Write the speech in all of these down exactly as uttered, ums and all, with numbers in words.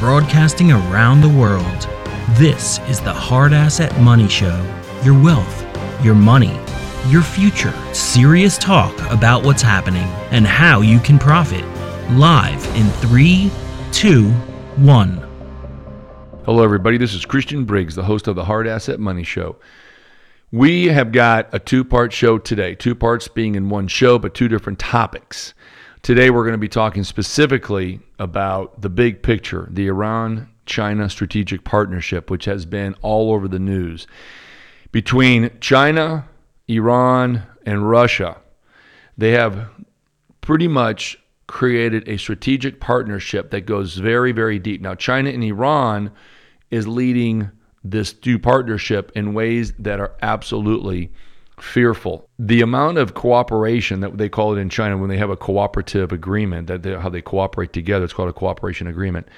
broadcasting around the world. This is the Hard Asset Money Show. Your wealth, your money, your future. Serious talk about what's happening and how you can profit. Live in three, two, one. Hello, everybody. This is Christian Briggs, the host of the Hard Asset Money Show. We have got a two-part show today, two parts being in one show, but two different topics. Today, we're going to be talking specifically about the big picture, the Iran-China strategic partnership, which has been all over the news. Between China, Iran, and Russia, they have pretty much created a strategic partnership that goes very, very deep. Now, China and Iran is leading this new partnership in ways that are absolutely fearful. The amount of cooperation that they call it in China when they have a cooperative agreement, that they, how they cooperate together, it's called a cooperation agreement,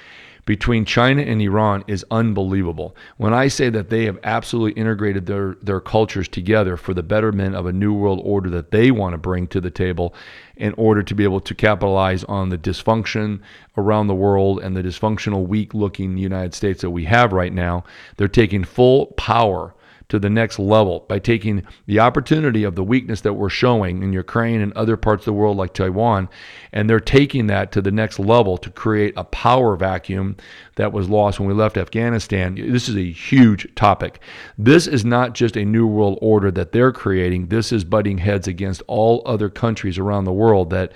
between China and Iran is unbelievable. When I say that they have absolutely integrated their, their cultures together for the betterment of a new world order that they want to bring to the table in order to be able to capitalize on the dysfunction around the world and the dysfunctional, weak-looking United States that we have right now, they're taking full power to the next level by taking the opportunity of the weakness that we're showing in Ukraine and other parts of the world like Taiwan, and they're taking that to the next level to create a power vacuum that was lost when we left Afghanistan. This is a huge topic. This is not just a new world order that they're creating. This is butting heads against all other countries around the world that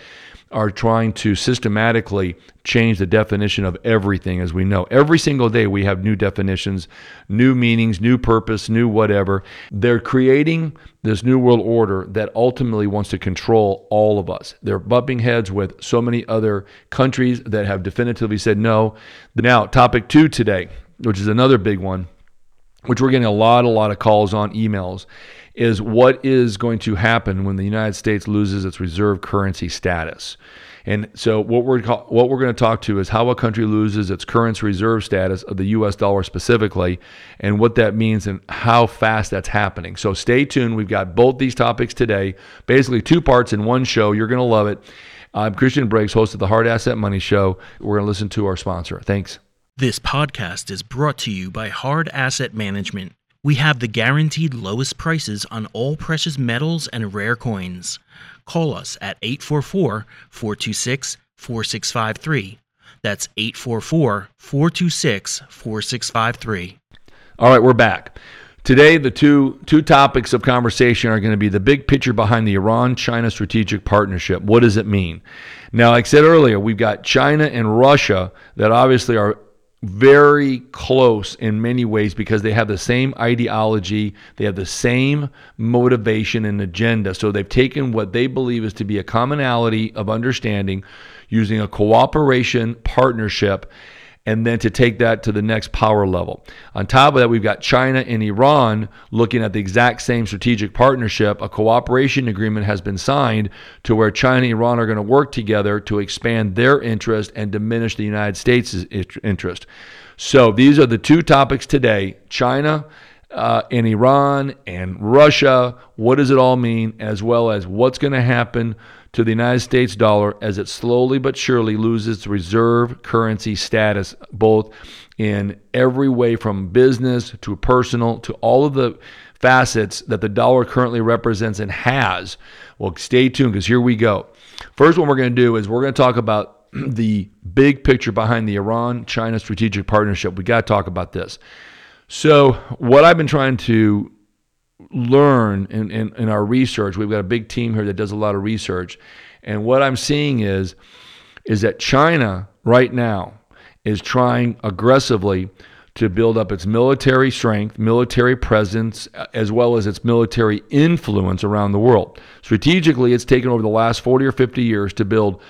are trying to systematically change the definition of everything as we know. Every single day we have new definitions, new meanings, new purpose, new whatever. They're creating this new world order that ultimately wants to control all of us. They're bumping heads with so many other countries that have definitively said no. Now, topic two today, which is another big one, which we're getting a lot, a lot of calls on, emails, is what is going to happen when the United States loses its reserve currency status. And so what we're what we're going to talk to is how a country loses its currency reserve status of the U S dollar specifically, and what that means and how fast that's happening. So stay tuned. We've got both these topics today, basically two parts in one show. You're going to love it. I'm Christian Briggs, host of the Hard Asset Money Show. We're going to listen to our sponsor. Thanks. This podcast is brought to you by Hard Asset Management. We have the guaranteed lowest prices on all precious metals and rare coins. Call us at eight four four, four two six, four six five three. That's eight four four, four two six, four six five three. All right, we're back. Today, the two two topics of conversation are going to be the big picture behind the Iran-China strategic partnership. What does it mean? Now, like I said earlier, we've got China and Russia that obviously are very close in many ways because they have the same ideology, they have the same motivation and agenda. So they've taken what they believe is to be a commonality of understanding using a cooperation partnership and then to take that to the next power level. On top of that, we've got China and Iran looking at the exact same strategic partnership. A cooperation agreement has been signed to where China and Iran are going to work together to expand their interest and diminish the United States' interest. So these are the two topics today, China uh, and Iran and Russia. What does it all mean, as well as what's going to happen to the United States dollar as it slowly but surely loses its reserve currency status, both in every way from business to personal to all of the facets that the dollar currently represents and has. Well, stay tuned because here we go. First, what we're going to do is we're going to talk about the big picture behind the Iran-China strategic partnership. We got to talk about this. So what I've been trying to learn in, in, in our research, we've got a big team here that does a lot of research, and what I'm seeing is is that China right now is trying aggressively to build up its military strength, military presence, as well as its military influence around the world. Strategically, it's taken over the last forty or fifty years to build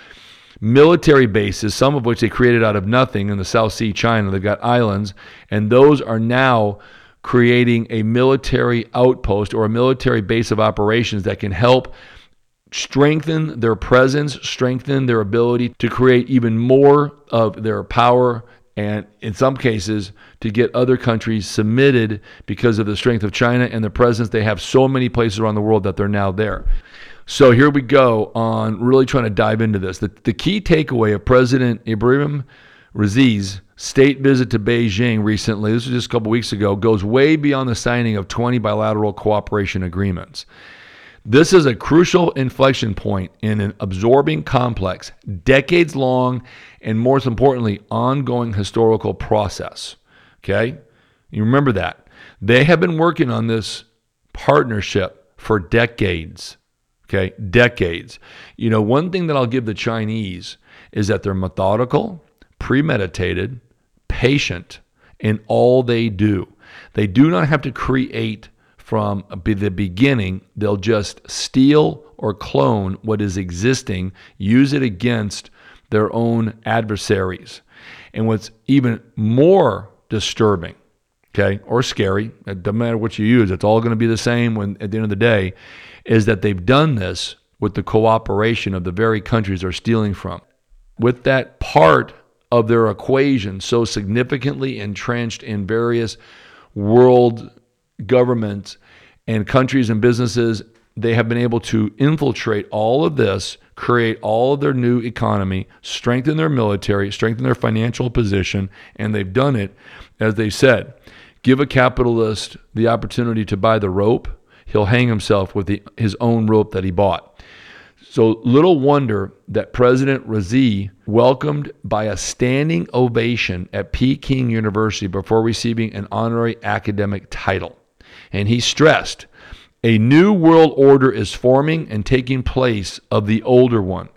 military bases, some of which they created out of nothing in the South Sea, China. They've got islands, and those are now creating a military outpost or a military base of operations that can help strengthen their presence, strengthen their ability to create even more of their power, and in some cases, to get other countries submitted because of the strength of China and the presence they have so many places around the world that they're now there. So here we go on really trying to dive into this. The, the key takeaway of President Ebrahim Raisi's state visit to Beijing recently, this was just a couple weeks ago, goes way beyond the signing of twenty bilateral cooperation agreements. This is a crucial inflection point in an absorbing, complex, decades-long, and most importantly, ongoing historical process. Okay? You remember that. They have been working on this partnership for decades. Okay? Decades. You know, one thing that I'll give the Chinese is that they're methodical, premeditated, patient in all they do. They do not have to create from the beginning. They'll just steal or clone what is existing, use it against their own adversaries. And what's even more disturbing, okay, or scary, it doesn't matter what you use, it's all going to be the same when at the end of the day, is that they've done this with the cooperation of the very countries they're stealing from. With that part of their equation so significantly entrenched in various world governments and countries and businesses, they have been able to infiltrate all of this, create all of their new economy, strengthen their military, strengthen their financial position, and they've done it, as they said, give a capitalist the opportunity to buy the rope, he'll hang himself with the, his own rope that he bought. So little wonder that President Raisi welcomed by a standing ovation at Peking University before receiving an honorary academic title. And he stressed, a new world order is forming and taking place of the older one.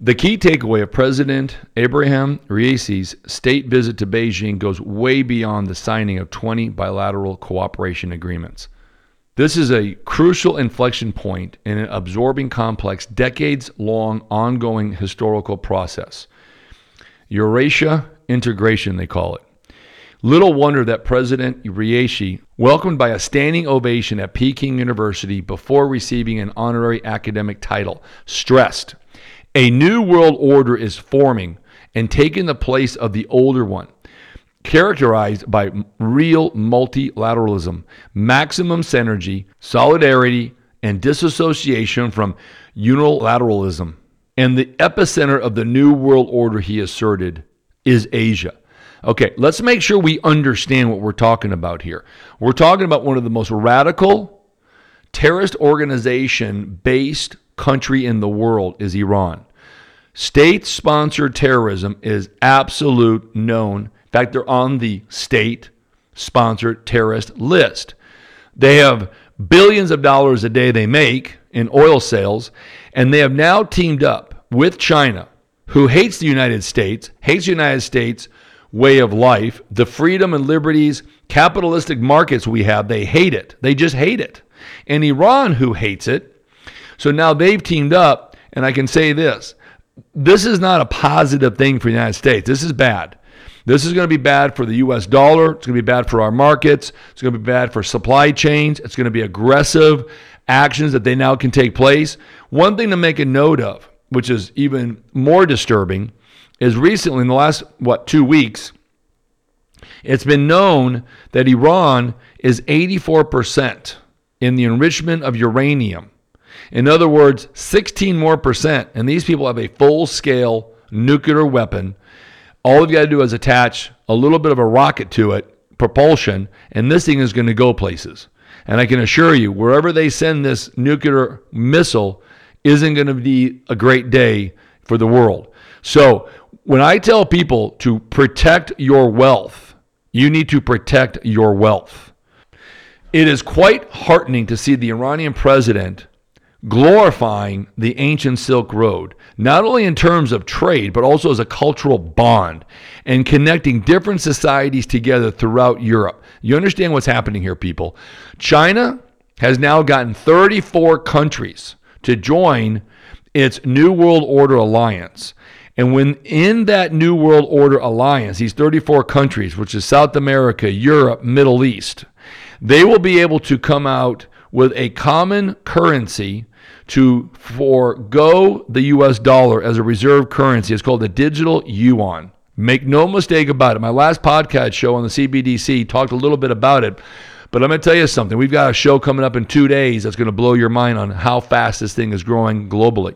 The key takeaway of President Ebrahim Raisi's state visit to Beijing goes way beyond the signing of twenty bilateral cooperation agreements. This is a crucial inflection point in an absorbing, complex, decades-long, ongoing historical process. Eurasia integration, they call it. Little wonder that President Raisi, welcomed by a standing ovation at Peking University before receiving an honorary academic title, stressed, a new world order is forming and taking the place of the older one, characterized by real multilateralism, maximum synergy, solidarity, and disassociation from unilateralism. And the epicenter of the new world order, he asserted, is Asia. Okay, let's make sure we understand what we're talking about here. We're talking about one of the most radical terrorist organization-based country in the world is Iran. State-sponsored terrorism is absolute known. In fact, they're on the state-sponsored terrorist list. They have billions of dollars a day they make in oil sales, and they have now teamed up with China, who hates the United States, hates the United States, way of life, the freedom and liberties, capitalistic markets we have, they hate it. They just hate it. And Iran, who hates it. So now they've teamed up, and I can say this. This is not a positive thing for the United States. This is bad. This is going to be bad for the U S dollar. It's going to be bad for our markets. It's going to be bad for supply chains. It's going to be aggressive actions that they now can take place. One thing to make a note of, which is even more disturbing, is recently in the last, what, two weeks, it's been known that Iran is eighty-four percent in the enrichment of uranium. In other words, sixteen more percent. And these people have a full-scale nuclear weapon. All they've got to do is attach a little bit of a rocket to it, propulsion, and this thing is going to go places. And I can assure you, wherever they send this nuclear missile isn't going to be a great day for the world. So when I tell people to protect your wealth, you need to protect your wealth. It is quite heartening to see the Iranian president glorifying the ancient Silk Road, not only in terms of trade, but also as a cultural bond and connecting different societies together throughout Europe. You understand what's happening here, people. China has now gotten thirty-four countries to join its New World Order Alliance. And when in that New World Order Alliance, these thirty-four countries, which is South America, Europe, Middle East, they will be able to come out with a common currency to forego the U S dollar as a reserve currency. It's called the Digital Yuan. Make no mistake about it. My last podcast show on the C B D C talked a little bit about it, But I'm going to tell you something. We've got a show coming up in two days that's going to blow your mind on how fast this thing is growing globally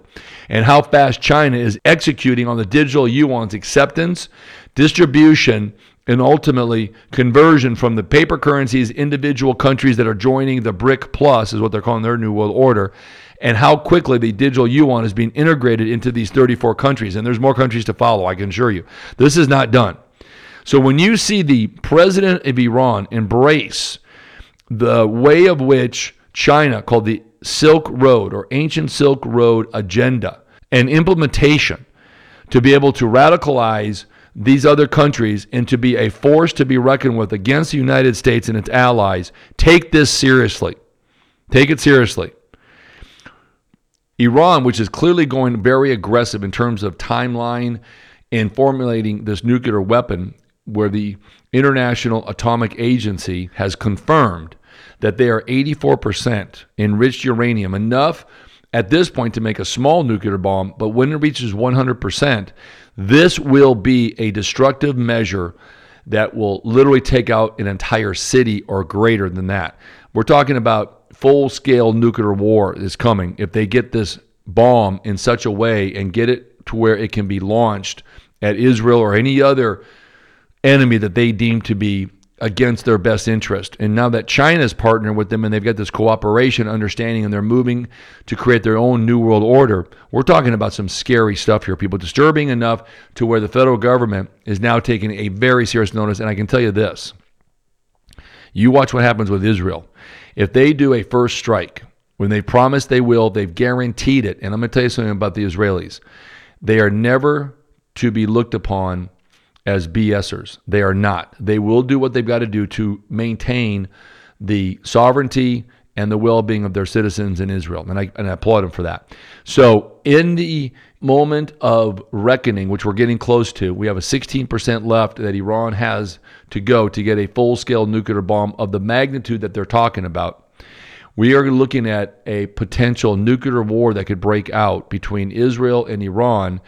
and how fast China is executing on the digital yuan's acceptance, distribution, and ultimately conversion from the paper currencies, individual countries that are joining the BRIC Plus is what they're calling their New World Order, and how quickly the digital yuan is being integrated into these thirty-four countries. And there's more countries to follow, I can assure you. This is not done. So when you see the president of Iran embrace the way of which China called the Silk Road or ancient Silk Road agenda and implementation to be able to radicalize these other countries and to be a force to be reckoned with against the United States and its allies, take this seriously. Take it seriously. Iran, which is clearly going very aggressive in terms of timeline in formulating this nuclear weapon, where the International Atomic Agency has confirmed that they are eighty-four percent enriched uranium, enough at this point to make a small nuclear bomb, but when it reaches one hundred percent, this will be a destructive measure that will literally take out an entire city or greater than that. We're talking about full-scale nuclear war is coming if they get this bomb in such a way and get it to where it can be launched at Israel or any other enemy that they deem to be against their best interest. And now that China's partnered with them and they've got this cooperation, understanding, and they're moving to create their own New World Order, we're talking about some scary stuff here, people. Disturbing enough to where the federal government is now taking a very serious notice. And I can tell you this. You watch what happens with Israel. If they do a first strike, when they promise they will, they've guaranteed it. And I'm going to tell you something about the Israelis. They are never to be looked upon as BSers. They are not. They will do what they've got to do to maintain the sovereignty and the well-being of their citizens in Israel. And I, and I applaud them for that. So in the moment of reckoning, which we're getting close to, we have a sixteen percent left that Iran has to go to get a full-scale nuclear bomb of the magnitude that they're talking about. We are looking at a potential nuclear war that could break out between Israel and Iran,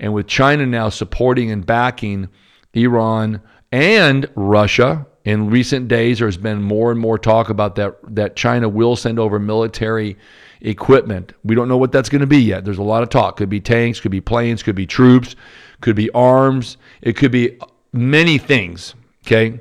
and with China now supporting and backing Iran and Russia. In recent days, there's been more and more talk about that, that China will send over military equipment. We don't know what that's going to be yet. There's a lot of talk. Could be tanks, could be planes, could be troops, could be arms. It could be many things, okay?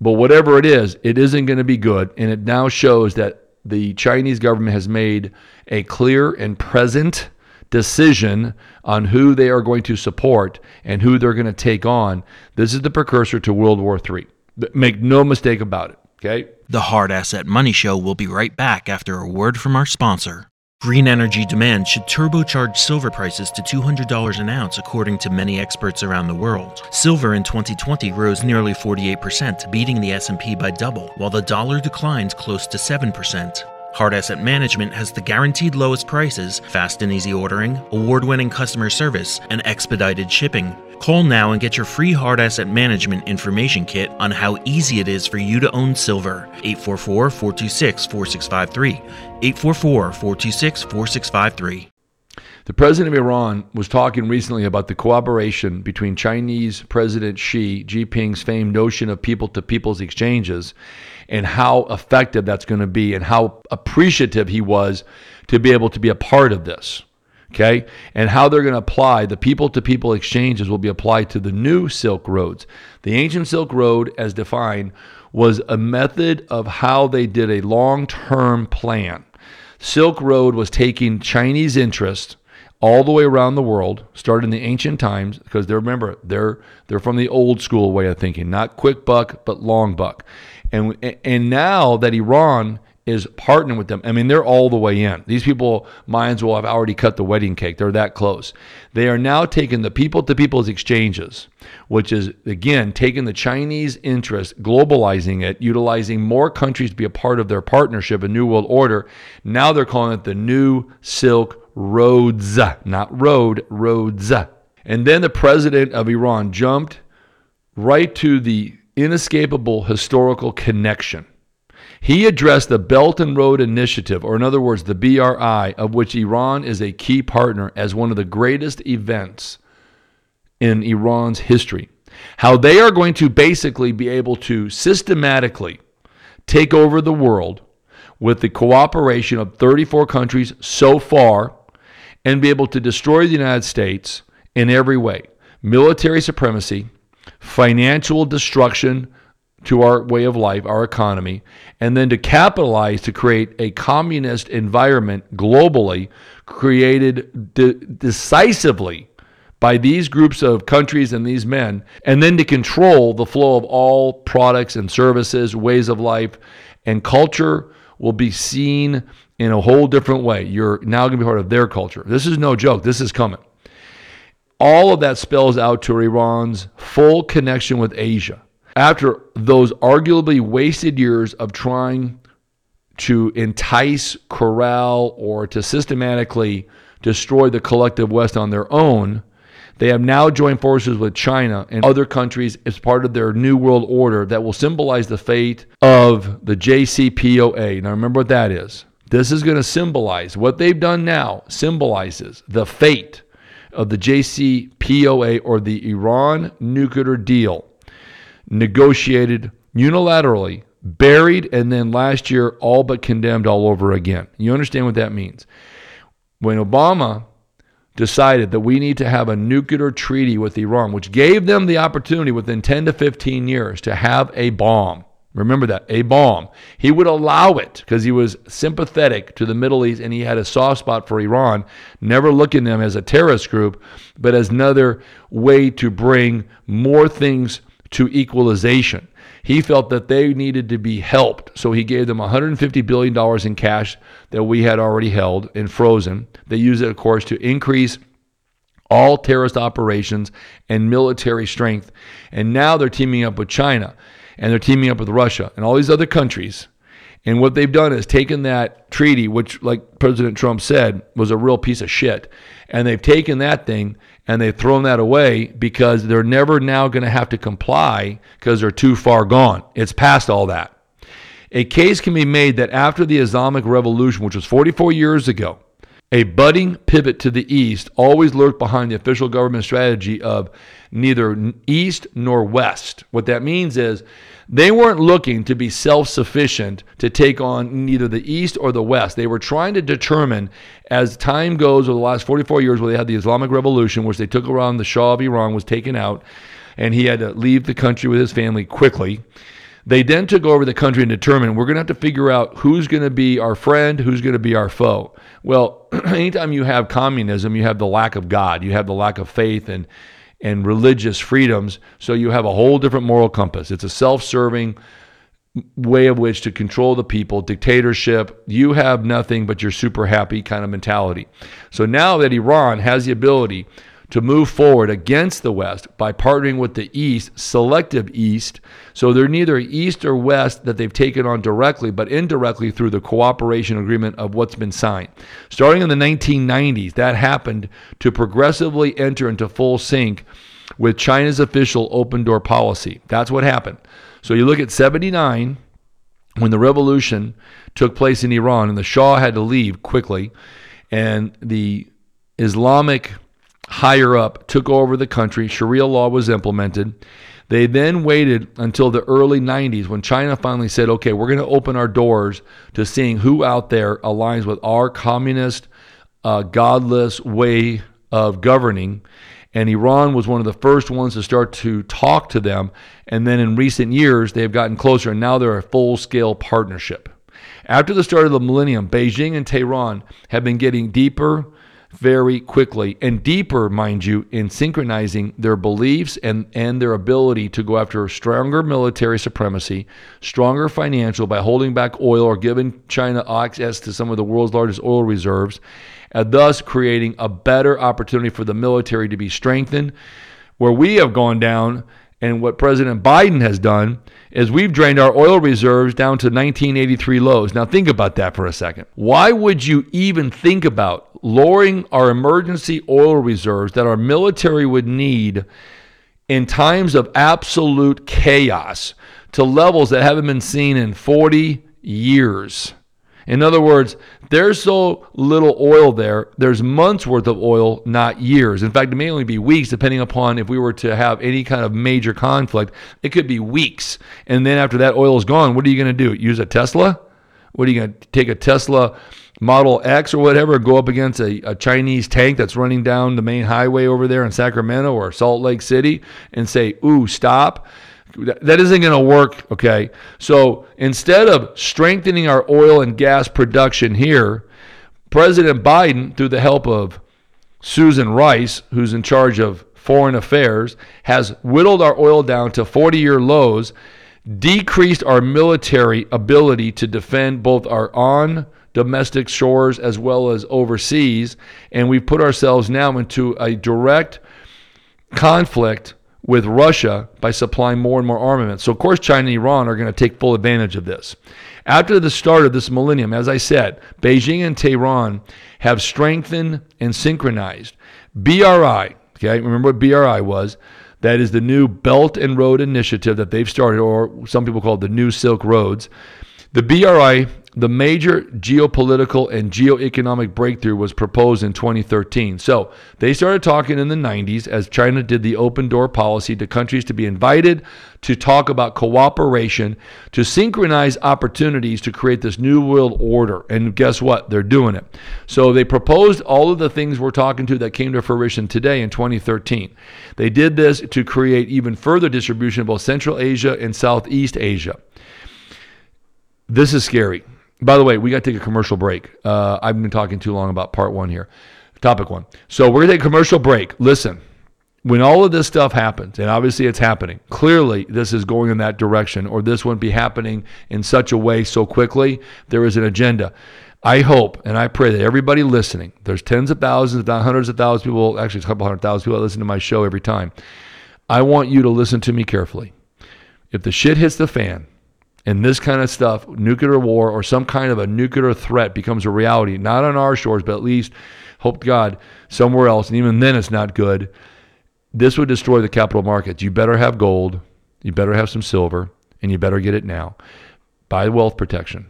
But whatever it is, it isn't going to be good, and it now shows that the Chinese government has made a clear and present decision on who they are going to support and who they're going to take on. This is the precursor to World War Three. Make no mistake about it, okay? The Hard Asset Money Show will be right back after a word from our sponsor. Green energy demand should turbocharge silver prices to two hundred dollars an ounce, according to many experts around the world. Silver in twenty twenty rose nearly forty-eight percent, beating the S and P by double, while the dollar declined close to seven percent. Hard Asset Management has the guaranteed lowest prices, fast and easy ordering, award-winning customer service, and expedited shipping. Call now and get your free Hard Asset Management information kit on how easy it is for you to own silver. eight four four, four two six, four six five three. eight four four, four two six, four six five three. The president of Iran was talking recently about the cooperation between Chinese President Xi Jinping's famed notion of people-to-people's exchanges and how effective that's going to be and how appreciative he was to be able to be a part of this. Okay, and how they're going to apply the people-to-people exchanges will be applied to the new Silk Roads. The ancient Silk Road, as defined, was a method of how they did a long-term plan. Silk Road was taking Chinese interest all the way around the world, started in the ancient times, because they remember they're they're from the old school way of thinking, not quick buck but long buck, and and now that Iran is partnering with them. I mean, they're all the way in. These people, minds will have already cut the wedding cake. They're that close. They are now taking the people-to-people's exchanges, which is, again, taking the Chinese interest, globalizing it, utilizing more countries to be a part of their partnership, a New World Order. Now they're calling it the New Silk Roads, not road, roads. And then the president of Iran jumped right to the inescapable historical connection. He addressed the Belt and Road Initiative, or in other words, the B R I, of which Iran is a key partner, as one of the greatest events in Iran's history. How they are going to basically be able to systematically take over the world with the cooperation of thirty-four countries so far and be able to destroy the United States in every way. Military supremacy, financial destruction to our way of life, our economy, and then to capitalize to create a communist environment globally created de- decisively by these groups of countries and these men, and then to control the flow of all products and services, ways of life, and culture will be seen in a whole different way. You're now going to be part of their culture. This is no joke. This is coming. All of that spells out to Iran's full connection with Asia. After those arguably wasted years of trying to entice, corral, or to systematically destroy the collective West on their own, they have now joined forces with China and other countries as part of their New World Order that will symbolize the fate of the J C P O A. Now remember what that is. This is going to symbolize, what they've done now symbolizes the fate of the J C P O A, or the Iran nuclear deal, negotiated unilaterally, buried, and then last year all but condemned all over again. You understand what that means. When Obama decided that we need to have a nuclear treaty with Iran, which gave them the opportunity within ten to fifteen years to have a bomb. Remember that, a bomb. He would allow it because he was sympathetic to the Middle East and he had a soft spot for Iran, never looking at them as a terrorist group, but as another way to bring more things to equalization. He felt that they needed to be helped, so he gave them one hundred fifty billion dollars in cash that we had already held and frozen. They used it, of course, to increase all terrorist operations and military strength. And now they're teaming up with China, and they're teaming up with Russia and all these other countries. And what they've done is taken that treaty, which, like President Trump said, was a real piece of shit, and they've taken that thing and they've thrown that away because they're never now going to have to comply because they're too far gone. It's past all that. A case can be made that after the Islamic Revolution, which was forty-four years ago, a budding pivot to the East always lurked behind the official government strategy of neither East nor West. What that means is they weren't looking to be self-sufficient to take on neither the East or the West. They were trying to determine, as time goes over the last forty-four years, where they had the Islamic Revolution, which they took around, the Shah of Iran was taken out, and he had to leave the country with his family quickly. They then took over the country and determined, we're going to have to figure out who's going to be our friend, who's going to be our foe. Well, anytime you have communism, you have the lack of God. You have the lack of faith and and religious freedoms. So you have a whole different moral compass. It's a self-serving way of which to control the people, dictatorship. You have nothing but your super happy kind of mentality. So now that Iran has the ability to move forward against the West by partnering with the East, selective East. So they're neither East or West that they've taken on directly, but indirectly through the cooperation agreement of what's been signed. Starting in the nineteen nineties, that happened to progressively enter into full sync with China's official open door policy. That's what happened. So you look at seventy-nine, when the revolution took place in Iran and the Shah had to leave quickly, and the Islamic higher up took over the country. Sharia law was implemented. They then waited until the early nineties when China finally said, okay, we're going to open our doors to seeing who out there aligns with our communist, uh, godless way of governing. And Iran was one of the first ones to start to talk to them. And then in recent years, they've gotten closer, and now they're a full-scale partnership. After the start of the millennium, Beijing and Tehran have been getting deeper very quickly, and deeper, mind you, in synchronizing their beliefs and, and their ability to go after stronger military supremacy, stronger financial by holding back oil or giving China access to some of the world's largest oil reserves, and thus creating a better opportunity for the military to be strengthened. Where we have gone down, and what President Biden has done, is we've drained our oil reserves down to nineteen eighty-three lows. Now think about that for a second. Why would you even think about lowering our emergency oil reserves that our military would need in times of absolute chaos to levels that haven't been seen in forty years? In other words, there's so little oil there, there's months worth of oil, not years. In fact, it may only be weeks, depending upon if we were to have any kind of major conflict. It could be weeks. And then after that oil is gone, what are you going to do? Use a Tesla? What are you going to take a Tesla Model X or whatever, go up against a, a Chinese tank that's running down the main highway over there in Sacramento or Salt Lake City and say, ooh, stop? That isn't going to work, okay? So instead of strengthening our oil and gas production here, President Biden, through the help of Susan Rice, who's in charge of foreign affairs, has whittled our oil down to forty-year lows, decreased our military ability to defend both our on domestic shores as well as overseas, and we've put ourselves now into a direct conflict with Russia by supplying more and more armaments. So of course China and Iran are going to take full advantage of this. After the start of this millennium, as I said, Beijing and Tehran have strengthened and synchronized. B R I, okay, remember what B R I was? That is the new Belt and Road Initiative that they've started, or some people call it the new Silk Roads. The B R I, the major geopolitical and geoeconomic breakthrough, was proposed in twenty thirteen. So they started talking in the nineties as China did the open door policy to countries to be invited to talk about cooperation, to synchronize opportunities to create this new world order. And guess what? They're doing it. So they proposed all of the things we're talking to that came to fruition today in twenty thirteen. They did this to create even further distribution of both Central Asia and Southeast Asia. This is scary. By the way, we got to take a commercial break. Uh, I've been talking too long about part one here, topic one. So we're going to take a commercial break. Listen, when all of this stuff happens, and obviously it's happening, clearly this is going in that direction, or this wouldn't be happening in such a way so quickly. There is an agenda. I hope and I pray that everybody listening, there's tens of thousands, not hundreds of thousands of people, actually it's a couple hundred thousand people that listen to my show every time. I want you to listen to me carefully. If the shit hits the fan, and this kind of stuff, nuclear war or some kind of a nuclear threat becomes a reality, not on our shores, but at least, hope God, somewhere else. And even then it's not good. This would destroy the capital markets. You better have gold. You better have some silver, and you better get it now. Buy wealth protection.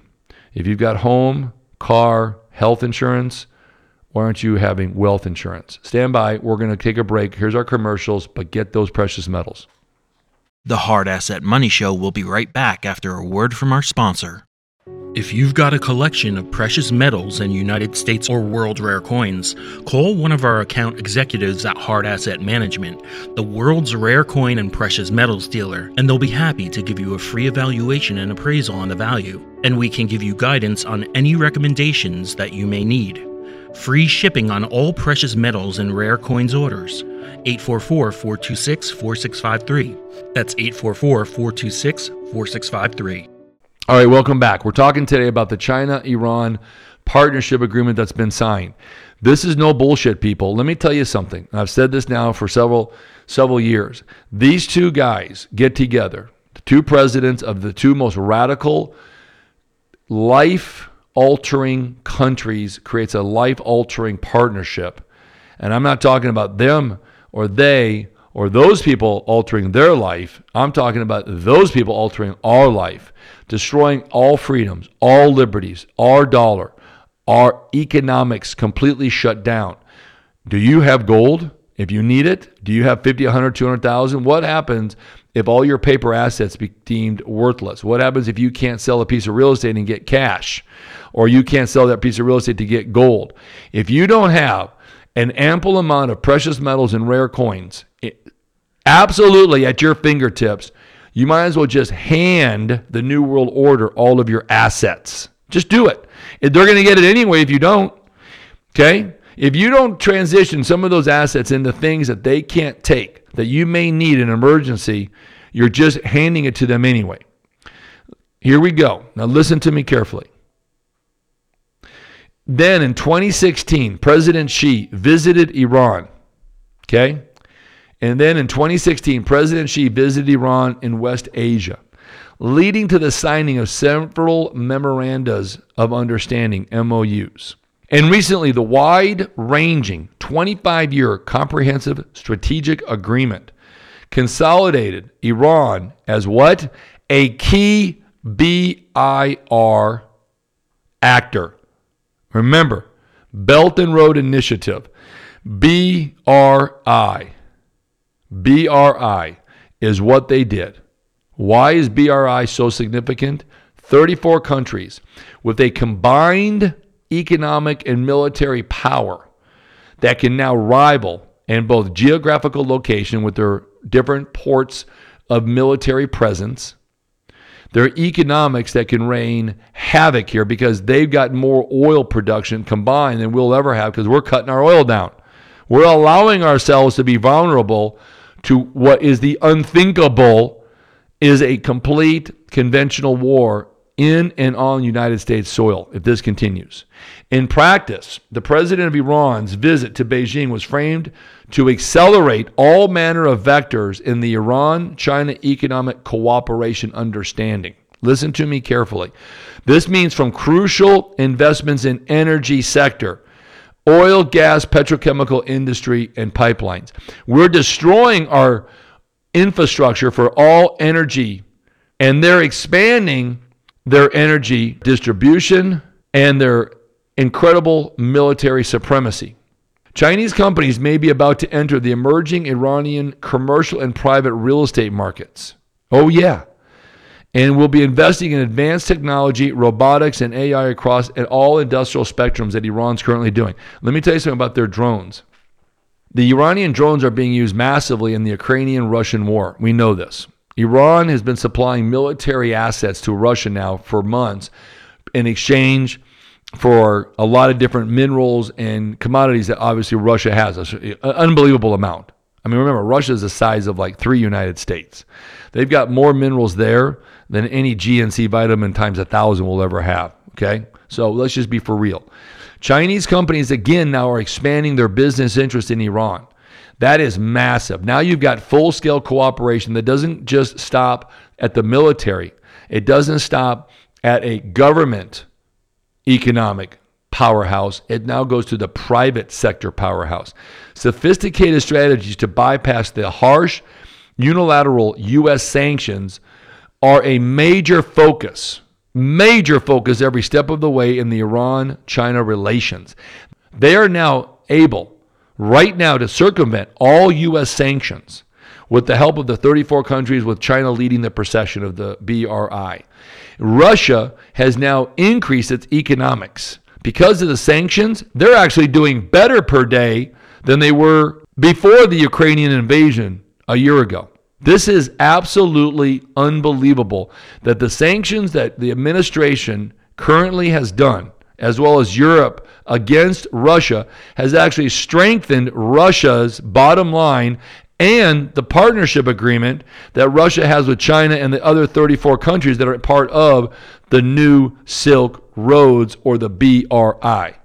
If you've got home, car, health insurance, why aren't you having wealth insurance? Stand by. We're going to take a break. Here's our commercials, but get those precious metals. The Hard Asset Money Show will be right back after a word from our sponsor. If you've got a collection of precious metals and United States or world rare coins, call one of our account executives at Hard Asset Management, the world's rare coin and precious metals dealer, and they'll be happy to give you a free evaluation and appraisal on the value, and we can give you guidance on any recommendations that you may need. Free shipping on all precious metals and rare coins orders. eight four four, four two six, four six five three. That's eight four four, four two six, four six five three. All right, welcome back. We're talking today about the China-Iran partnership agreement that's been signed. This is no bullshit, people. Let me tell you something. I've said this now for several, several years. These two guys get together, the two presidents of the two most radical life altering countries, creates a life-altering partnership. And I'm not talking about them or they or those people altering their life. I'm talking about those people altering our life, destroying all freedoms, all liberties, our dollar, our economics completely shut down. Do you have gold if you need it? Do you have fifty, one hundred, two hundred thousand? What happens if all your paper assets be deemed worthless? What happens if you can't sell a piece of real estate and get cash? Or you can't sell that piece of real estate to get gold? If you don't have an ample amount of precious metals and rare coins, it, absolutely at your fingertips, you might as well just hand the New World Order all of your assets. Just do it. They're going to get it anyway if you don't. Okay? If you don't transition some of those assets into things that they can't take, that you may need in an emergency, you're just handing it to them anyway. Here we go. Now listen to me carefully. Then in twenty sixteen, President Xi visited Iran. Okay? And then in twenty sixteen, President Xi visited Iran in West Asia, leading to the signing of several memorandas of understanding, M O Us. And recently, the wide-ranging twenty-five-year comprehensive strategic agreement consolidated Iran as what? A key B I R actor. Remember, Belt and Road Initiative, B R I. B R I is what they did. Why is B R I so significant? thirty-four countries with a combined economic and military power that can now rival in both geographical location with their different ports of military presence, their economics that can reign havoc here because they've got more oil production combined than we'll ever have because we're cutting our oil down. We're allowing ourselves to be vulnerable to what is the unthinkable, is a complete conventional war in and on United States soil if this continues. In practice, the president of Iran's visit to Beijing was framed to accelerate all manner of vectors in the Iran-China economic cooperation understanding. Listen to me carefully. This means from crucial investments in energy sector, oil, gas, petrochemical industry, and pipelines. We're destroying our infrastructure for all energy, and they're expanding their energy distribution and their incredible military supremacy. Chinese companies may be about to enter the emerging Iranian commercial and private real estate markets. Oh, yeah. And we'll be investing in advanced technology, robotics, and A I across all industrial spectrums that Iran's currently doing. Let me tell you something about their drones. The Iranian drones are being used massively in the Ukrainian-Russian war. We know this. Iran has been supplying military assets to Russia now for months in exchange for a lot of different minerals and commodities that obviously Russia has, an unbelievable amount. I mean, remember, Russia is the size of like three United States. They've got more minerals there than any G N C vitamin times a thousand will ever have, okay? So let's just be for real. Chinese companies, again, now are expanding their business interest in Iran. That is massive. Now you've got full-scale cooperation that doesn't just stop at the military. It doesn't stop at a government economic powerhouse. It now goes to the private sector powerhouse. Sophisticated strategies to bypass the harsh unilateral U S sanctions are a major focus, major focus every step of the way in the Iran-China relations. They are now able right now to circumvent all U S sanctions with the help of the thirty-four countries, with China leading the procession of the B R I. Russia has now increased its economics. Because of the sanctions, they're actually doing better per day than they were before the Ukrainian invasion a year ago. This is absolutely unbelievable that the sanctions that the administration currently has done, as well as Europe against Russia, has actually strengthened Russia's bottom line and the partnership agreement that Russia has with China and the other thirty-four countries that are part of the new Silk Roads or the B R I.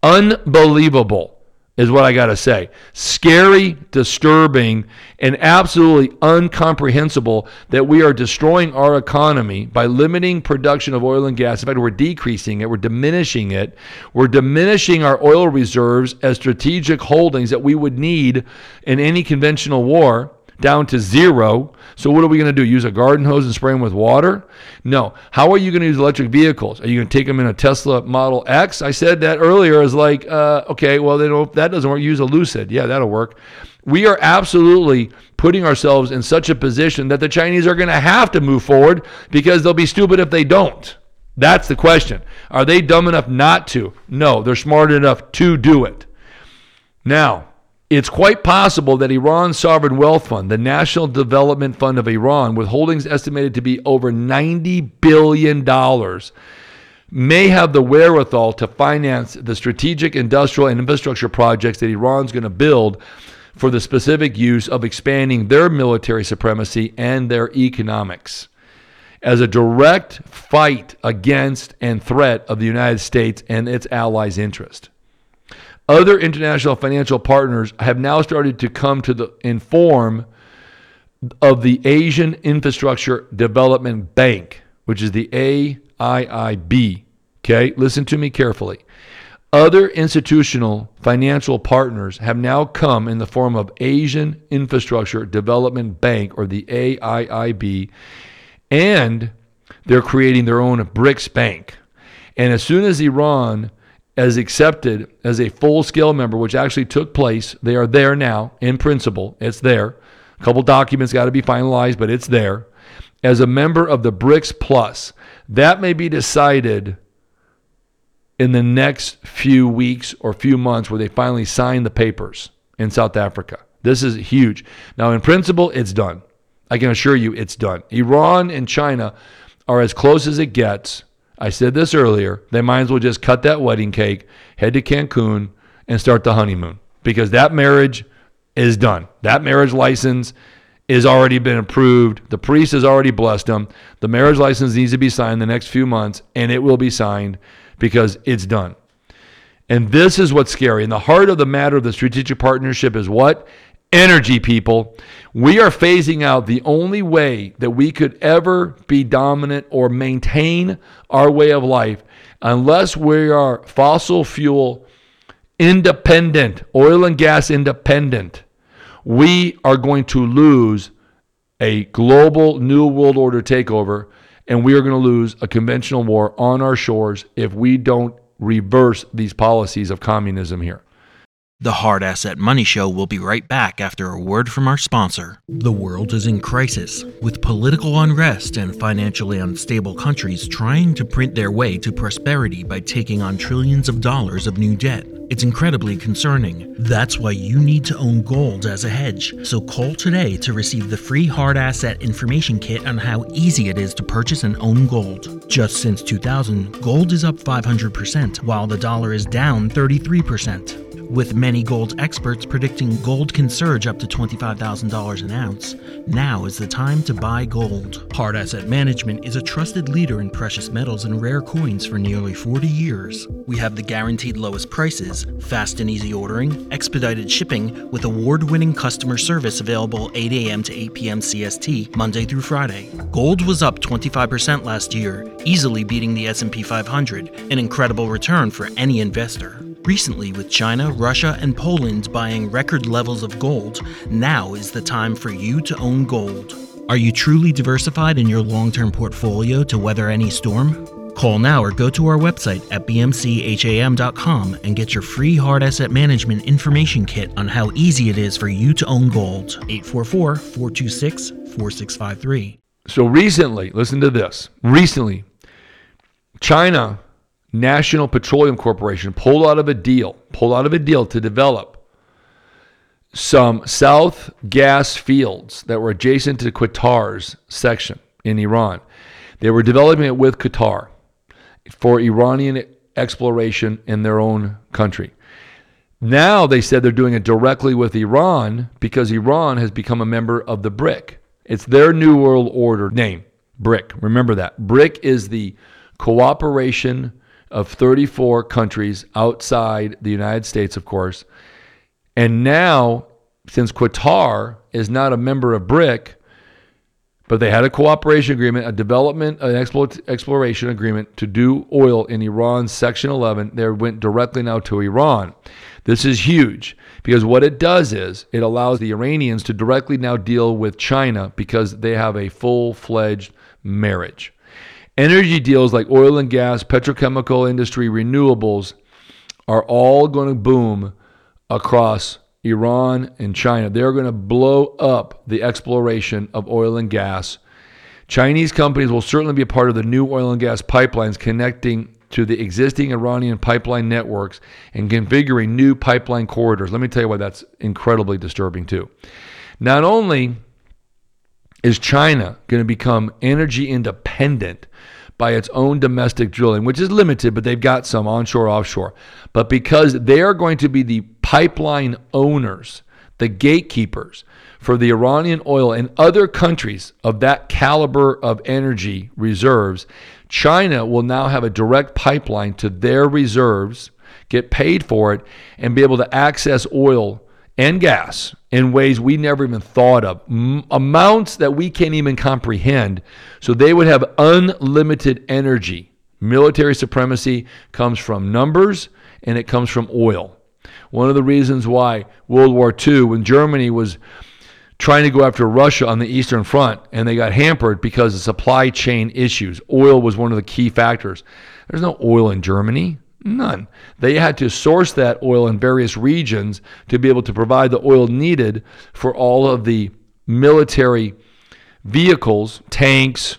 Unbelievable is what I got to say. Scary, disturbing, and absolutely incomprehensible that we are destroying our economy by limiting production of oil and gas. In fact, we're decreasing it. We're diminishing it. We're diminishing our oil reserves as strategic holdings that we would need in any conventional war down to zero. So what are we going to do? Use a garden hose and spray them with water? No. How are you going to use electric vehicles? Are you going to take them in a Tesla Model X? I said that earlier as like, uh, okay, well, they don't, that doesn't work. Use a Lucid. Yeah, that'll work. We are absolutely putting ourselves in such a position that the Chinese are going to have to move forward because they'll be stupid if they don't. That's the question. Are they dumb enough not to? No, they're smart enough to do it. Now, it's quite possible that Iran's sovereign wealth fund, the National Development Fund of Iran, with holdings estimated to be over ninety billion dollars, may have the wherewithal to finance the strategic, industrial, and infrastructure projects that Iran's going to build for the specific use of expanding their military supremacy and their economics as a direct fight against and threat of the United States and its allies' interest. Other international financial partners have now started to come to the in form of the Asian Infrastructure Development Bank, which is the A I I B. Okay, listen to me carefully. Other institutional financial partners have now come in the form of Asian Infrastructure Development Bank, or the A I I B, and they're creating their own BRICS bank. And as soon as Iran is accepted as a full-scale member, which actually took place, they are there now, in principle, it's there. A couple documents got to be finalized, but it's there. As a member of the BRICS Plus, that may be decided in the next few weeks or few months where they finally sign the papers in South Africa. This is huge. Now, in principle, it's done. I can assure you it's done. Iran and China are as close as it gets. I said this earlier. They might as well just cut that wedding cake, head to Cancun, and start the honeymoon, because that marriage is done. That marriage license is already been approved. The priest has already blessed them. The marriage license needs to be signed the next few months, and it will be signed because it's done. And this is what's scary. And the heart of the matter of the strategic partnership is what? Energy, people. We are phasing out the only way that we could ever be dominant or maintain our way of life unless we are fossil fuel independent, oil and gas independent. We are going to lose a global new world order takeover, and we are going to lose a conventional war on our shores if we don't reverse these policies of communism here. The Hard Asset Money Show will be right back after a word from our sponsor. The world is in crisis, with political unrest and financially unstable countries trying to print their way to prosperity by taking on trillions of dollars of new debt. It's incredibly concerning. That's why you need to own gold as a hedge. So call today to receive the free hard asset information kit on how easy it is to purchase and own gold. Just since two thousand, gold is up five hundred percent, while the dollar is down thirty-three percent. With many gold experts predicting gold can surge up to twenty-five thousand dollars an ounce, now is the time to buy gold. Hard Asset Management is a trusted leader in precious metals and rare coins for nearly forty years. We have the guaranteed lowest prices, fast and easy ordering, expedited shipping, with award-winning customer service available eight a.m. to eight p.m. C S T, Monday through Friday. Gold was up twenty-five percent last year, easily beating the S and P five hundred, an incredible return for any investor. Recently, with China, Russia, and Poland buying record levels of gold, now is the time for you to own gold. Are you truly diversified in your long-term portfolio to weather any storm? Call now or go to our website at b m c ham dot com and get your free Hard Asset Management information kit on how easy it is for you to own gold. eight four four, four two six, four six five three. So recently, listen to this, recently, China National Petroleum Corporation pulled out of a deal, pulled out of a deal to develop some south gas fields that were adjacent to Qatar's section in Iran. They were developing it with Qatar for Iranian exploration in their own country. Now they said they're doing it directly with Iran because Iran has become a member of the BRIC. It's their New World Order name, BRIC. Remember that. BRIC is the cooperation of thirty-four countries outside the United States, of course. And now, since Qatar is not a member of BRIC, but they had a cooperation agreement, a development, an exploration agreement to do oil in Iran's Section eleven, they went directly now to Iran. This is huge, because what it does is it allows the Iranians to directly now deal with China because they have a full-fledged marriage. Energy deals like oil and gas, petrochemical industry, renewables are all going to boom across Iran and China. They're going to blow up the exploration of oil and gas. Chinese companies will certainly be a part of the new oil and gas pipelines connecting to the existing Iranian pipeline networks and configuring new pipeline corridors. Let me tell you why that's incredibly disturbing too. Not only is China going to become energy independent by its own domestic drilling, which is limited, but they've got some onshore, offshore. But because they are going to be the pipeline owners, the gatekeepers for the Iranian oil and other countries of that caliber of energy reserves, China will now have a direct pipeline to their reserves, get paid for it, and be able to access oil and gas in ways we never even thought of, m- amounts that we can't even comprehend. So they would have unlimited energy. Military supremacy comes from numbers, and it comes from oil. One of the reasons why World War Two, when Germany was trying to go after Russia on the Eastern Front, and they got hampered because of supply chain issues. Oil was one of the key factors. There's no oil in Germany, none. They had to source that oil in various regions to be able to provide the oil needed for all of the military vehicles, tanks,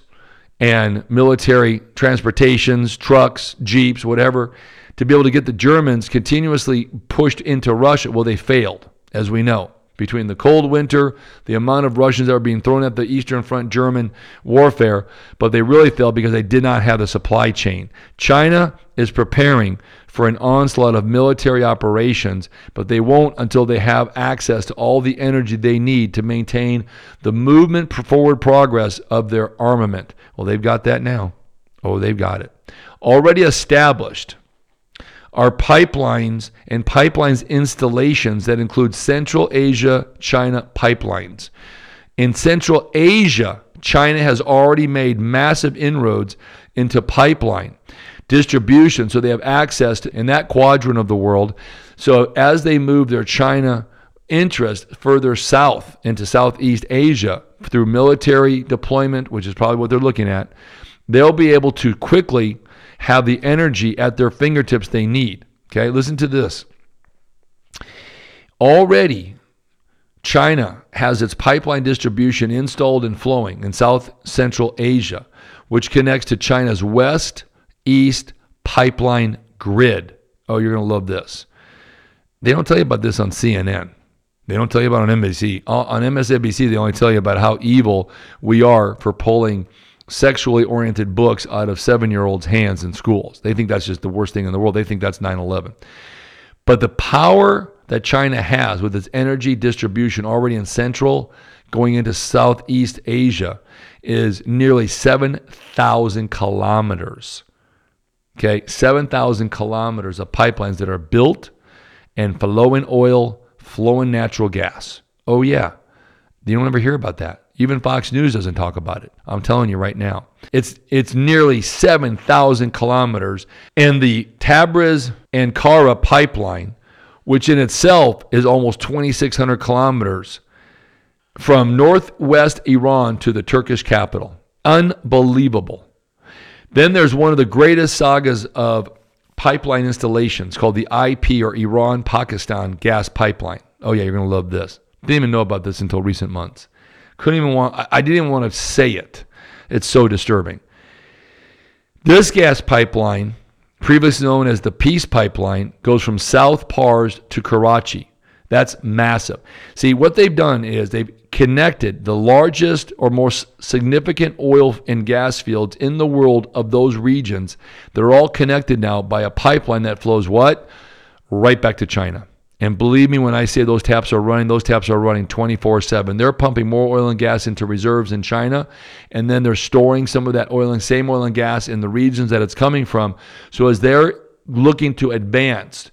and military transportations, trucks, jeeps, whatever, to be able to get the Germans continuously pushed into Russia. Well, they failed, as we know. Between the cold winter, the amount of Russians that were being thrown at the Eastern Front German warfare, but they really failed because they did not have the supply chain. China is preparing for an onslaught of military operations, but they won't until they have access to all the energy they need to maintain the movement forward progress of their armament. Well, they've got that now. Oh, they've got it. Already established are pipelines and pipelines installations that include Central Asia, China pipelines. In Central Asia, China has already made massive inroads into pipeline distribution, so they have access to, in that quadrant of the world. So as they move their China interest further south into Southeast Asia through military deployment, which is probably what they're looking at, they'll be able to quickly have the energy at their fingertips they need. Okay, listen to this. Already, China has its pipeline distribution installed and flowing in South Central Asia, which connects to China's West-East pipeline grid. Oh, you're going to love this. They don't tell you about this on C N N. They don't tell you about it on N B C. On M S N B C, they only tell you about how evil we are for pulling sexually oriented books out of seven-year-olds' hands in schools. They think that's just the worst thing in the world. They think that's nine eleven. But the power that China has with its energy distribution already in Central, going into Southeast Asia, is nearly seven thousand kilometers. Okay, seven thousand kilometers of pipelines that are built and flowing oil, flowing natural gas. Oh yeah, you don't ever hear about that. Even Fox News doesn't talk about it. I'm telling you right now. It's it's nearly seven thousand kilometers. And the Tabriz-Ankara pipeline, which in itself is almost twenty-six hundred kilometers from northwest Iran to the Turkish capital. Unbelievable. Then there's one of the greatest sagas of pipeline installations called the I P, or Iran-Pakistan Gas Pipeline. Oh yeah, you're going to love this. Didn't even know about this until recent months. Couldn't even want, I didn't even want to say it. It's so disturbing. This gas pipeline, previously known as the Peace Pipeline, goes from South Pars to Karachi. That's massive. See, what they've done is they've connected the largest or most significant oil and gas fields in the world of those regions. They're all connected now by a pipeline that flows what? Right back to China. And believe me when I say those taps are running, those taps are running twenty-four seven. They're pumping more oil and gas into reserves in China, and then they're storing some of that oil and same oil and gas in the regions that it's coming from. So as they're looking to advance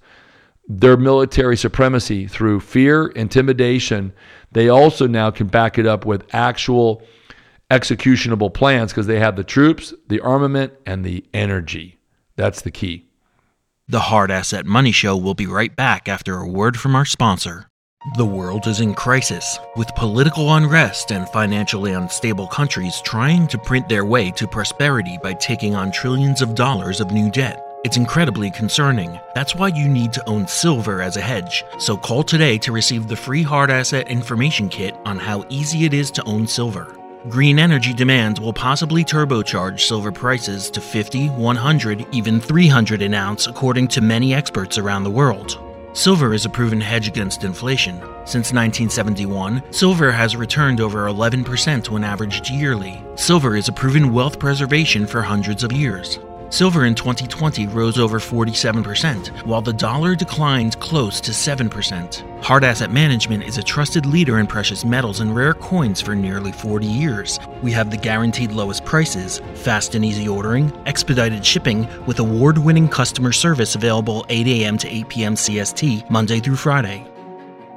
their military supremacy through fear, intimidation, they also now can back it up with actual executionable plans because they have the troops, the armament, and the energy. That's the key. The Hard Asset Money Show will be right back after a word from our sponsor. The world is in crisis, with political unrest and financially unstable countries trying to print their way to prosperity by taking on trillions of dollars of new debt. It's incredibly concerning. That's why you need to own silver as a hedge. So call today to receive the free Hard Asset Information Kit on how easy it is to own silver. Green energy demand will possibly turbocharge silver prices to fifty, one hundred, even three hundred an ounce, according to many experts around the world. Silver is a proven hedge against inflation. Since nineteen seventy-one, silver has returned over eleven percent when averaged yearly. Silver is a proven wealth preservation for hundreds of years. Silver in twenty twenty rose over forty-seven percent, while the dollar declined close to seven percent. Hard Asset Management is a trusted leader in precious metals and rare coins for nearly forty years. We have the guaranteed lowest prices, fast and easy ordering, expedited shipping, with award-winning customer service available eight a.m. to eight p.m. C S T, Monday through Friday.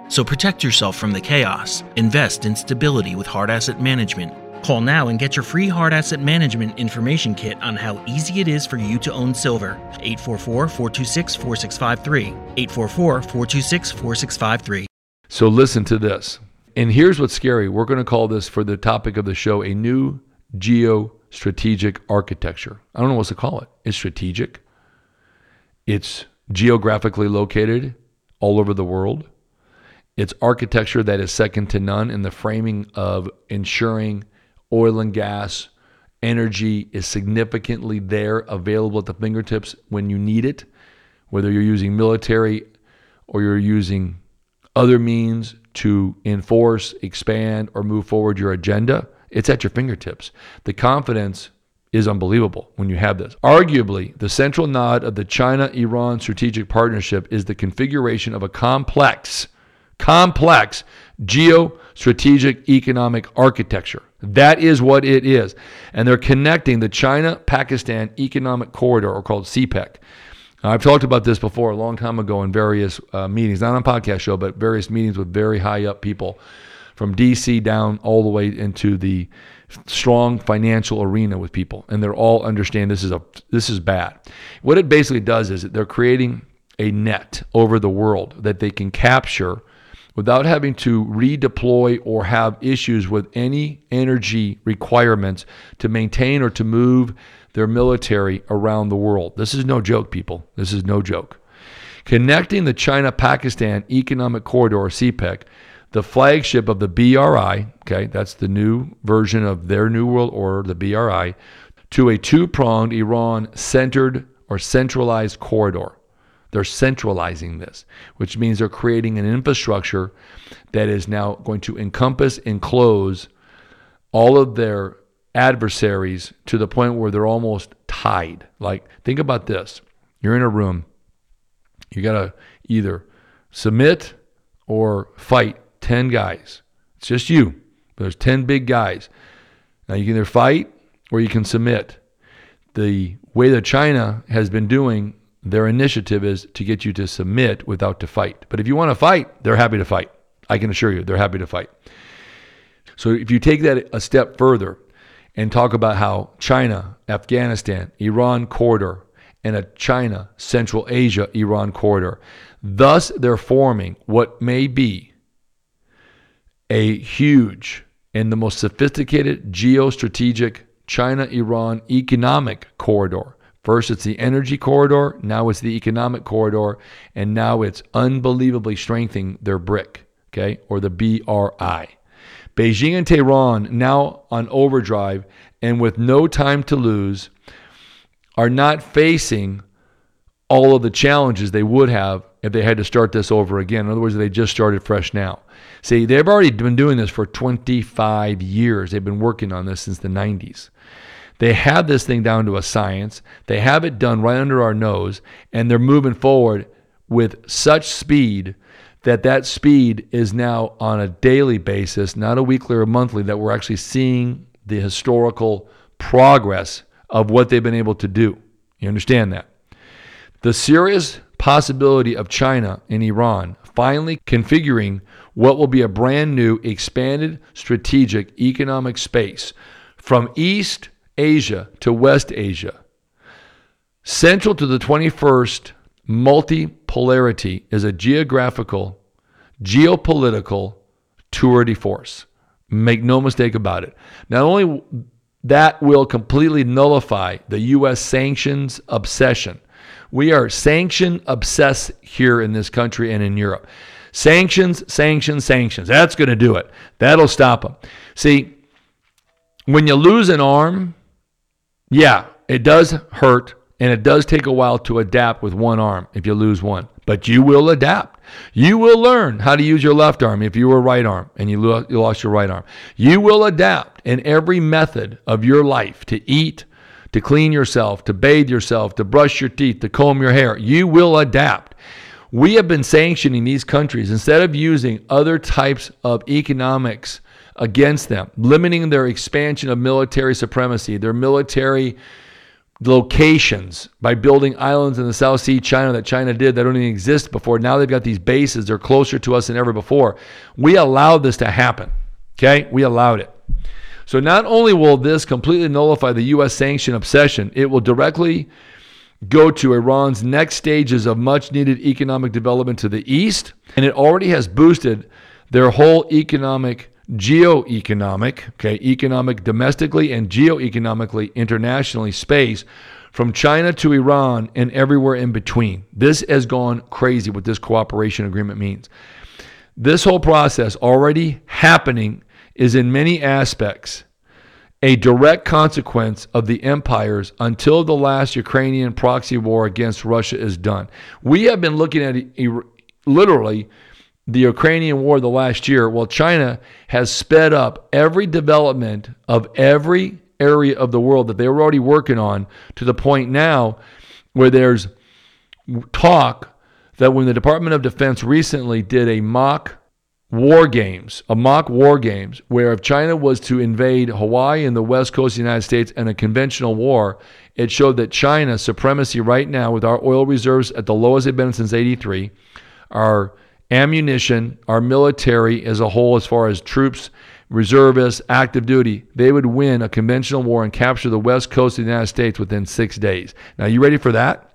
So protect yourself from the chaos. Invest in stability with Hard Asset Management. Call now and get your free Hard Asset Management Information Kit on how easy it is for you to own silver. eight four four, four two six, four six five three. eight four four, four two six, four six five three. So listen to this. and here's what's scary. We're going to call this, for the topic of the show, a new geostrategic architecture. I don't know what to call it. It's strategic. It's geographically located all over the world. It's architecture that is second to none in the framing of ensuring oil and gas energy is significantly there, available at the fingertips when you need it, whether you're using military or you're using other means to enforce, expand, or move forward your agenda. It's at your fingertips. The confidence is unbelievable when you have this. Arguably, the central nod of the China-Iran strategic partnership is the configuration of a complex, complex geostrategic economic architecture. That is what it is. And they're connecting the China-Pakistan Economic Corridor, or called C PEC. Now, I've talked about this before a long time ago in various uh, meetings, not on a podcast show, but various meetings with very high up people from D C down all the way into the strong financial arena with people. And they're all understand this is a this is bad. What it basically does is that they're creating a net over the world that they can capture without having to redeploy or have issues with any energy requirements to maintain or to move their military around the world. This is no joke, people. This is no joke. Connecting the China-Pakistan Economic Corridor, or C PEC, the flagship of the B R I, okay, that's the new version of their New World Order, the B R I, to a two-pronged Iran-centered or centralized corridor. They're centralizing this, which means they're creating an infrastructure that is now going to encompass, enclose all of their adversaries to the point where they're almost tied. Like, think about this. You're in a room. You got to either submit or fight ten guys. It's just you. There's ten big guys. Now, you can either fight or you can submit. The way that China has been doing their initiative is to get you to submit without to fight. But if you want to fight, they're happy to fight. I can assure you, they're happy to fight. So if you take that a step further and talk about how China, Afghanistan, Iran corridor, and a China, Central Asia, Iran corridor, thus they're forming what may be a huge and the most sophisticated geostrategic China-Iran economic corridor. First, it's the energy corridor. Now it's the economic corridor. And now it's unbelievably strengthening their BRIC, okay, or the B R I. Beijing and Tehran, now on overdrive and with no time to lose, are not facing all of the challenges they would have if they had to start this over again. In other words, they just started fresh now. See, they've already been doing this for twenty-five years. They've been working on this since the nineties. They have this thing down to a science. They have it done right under our nose, and they're moving forward with such speed that that speed is now on a daily basis, not a weekly or monthly, that we're actually seeing the historical progress of what they've been able to do. You understand that? The serious possibility of China and Iran finally configuring what will be a brand new, expanded strategic economic space from East Asia to West Asia, central to the twenty-first multipolarity, is a geographical, geopolitical tour de force. Make no mistake about it. Not only that will completely nullify the U S sanctions obsession. We are sanction obsessed here in this country and in Europe. Sanctions, sanctions, sanctions. That's going to do it. That'll stop them. See, when you lose an arm, yeah, it does hurt, and it does take a while to adapt with one arm if you lose one. But you will adapt. You will learn how to use your left arm if you were right arm and you lost your right arm. You will adapt in every method of your life, to eat, to clean yourself, to bathe yourself, to brush your teeth, to comb your hair. You will adapt. We have been sanctioning these countries instead of using other types of economics against them, limiting their expansion of military supremacy, their military locations by building islands in the South Sea, China, that China did that don't even exist before. Now they've got these bases. They're closer to us than ever before. We allowed this to happen. Okay? We allowed it. So not only will this completely nullify the U S sanction obsession, it will directly go to Iran's next stages of much needed economic development to the east. And it already has boosted their whole economic, geo-economic, okay, economic domestically and geo-economically internationally space from China to Iran and everywhere in between. This has gone crazy what this cooperation agreement means. This whole process already happening is in many aspects a direct consequence of the empires until the last Ukrainian proxy war against Russia is done. We have been looking at literally the Ukrainian war the last year, while China has sped up every development of every area of the world that they were already working on to the point now where there's talk that when the Department of Defense recently did a mock war games, a mock war games, where if China was to invade Hawaii and the west coast of the United States in a conventional war, it showed that China's supremacy right now with our oil reserves at the lowest they've been since eighty-three, our ammunition, our military as a whole as far as troops, reservists, active duty, they would win a conventional war and capture the west coast of the United States within six days. Now, are you ready for that?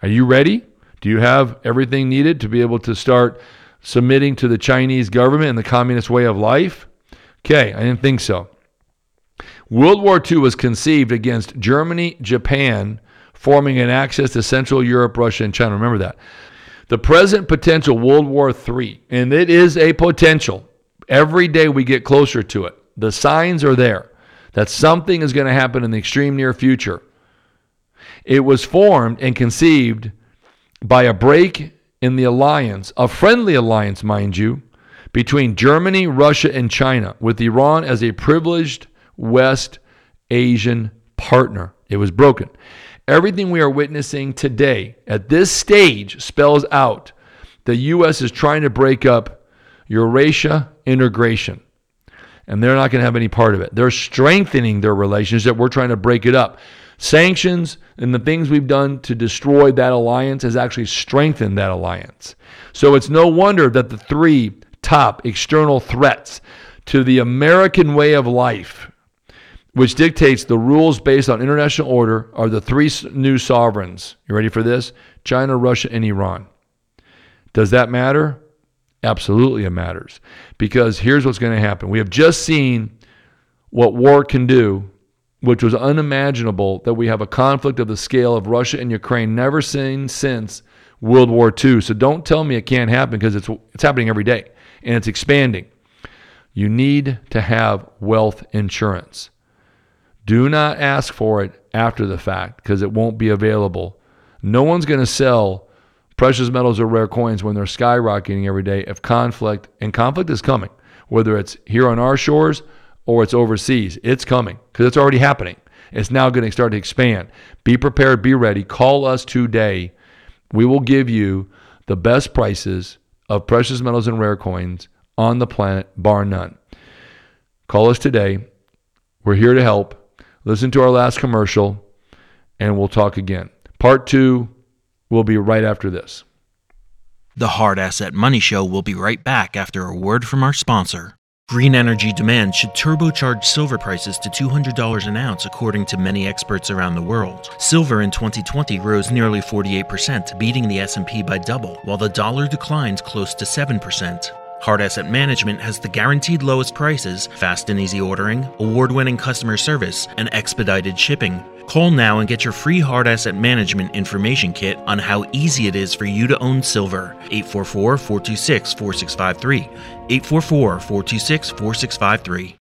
Are you ready? Do you have everything needed to be able to start submitting to the Chinese government and the communist way of life? Okay, I didn't think so. World War Two was conceived against Germany, Japan, forming an axis to Central Europe, Russia, and China. Remember that. The present potential World War Three, and it is a potential. Every day we get closer to it. The signs are there that something is going to happen in the extreme near future. It was formed and conceived by a break in the alliance, a friendly alliance, mind you, between Germany, Russia, and China, with Iran as a privileged West Asian partner. It was broken. Everything we are witnessing today at this stage spells out the U S is trying to break up Eurasia integration, and they're not going to have any part of it. They're strengthening their relationship. We're trying to break it up. Sanctions and the things we've done to destroy that alliance has actually strengthened that alliance. So it's no wonder that the three top external threats to the American way of life, which dictates the rules based on international order, are the three new sovereigns. You ready for this? China, Russia, and Iran. Does that matter? Absolutely it matters, because here's what's going to happen. We have just seen what war can do, which was unimaginable, that we have a conflict of the scale of Russia and Ukraine never seen since World War Two. So don't tell me it can't happen, because it's it's happening every day, and it's expanding. You need to have wealth insurance. Do not ask for it after the fact, because it won't be available. No one's going to sell precious metals or rare coins when they're skyrocketing every day if conflict, and conflict is coming, whether it's here on our shores or it's overseas, it's coming, because it's already happening. It's now going to start to expand. Be prepared, be ready. Call us today. We will give you the best prices of precious metals and rare coins on the planet, bar none. Call us today. We're here to help. Listen to our last commercial, and we'll talk again. Part two will be right after this. The Hard Asset Money Show will be right back after a word from our sponsor. Green energy demand should turbocharge silver prices to two hundred dollars an ounce, according to many experts around the world. Silver in twenty twenty rose nearly forty-eight percent, beating the S and P by double, while the dollar declined close to seven percent. Hard Asset Management has the guaranteed lowest prices, fast and easy ordering, award-winning customer service, and expedited shipping. Call now and get your free Hard Asset Management information kit on how easy it is for you to own silver. eight four four, four two six, four six five three. eight four four, four two six, four six five three.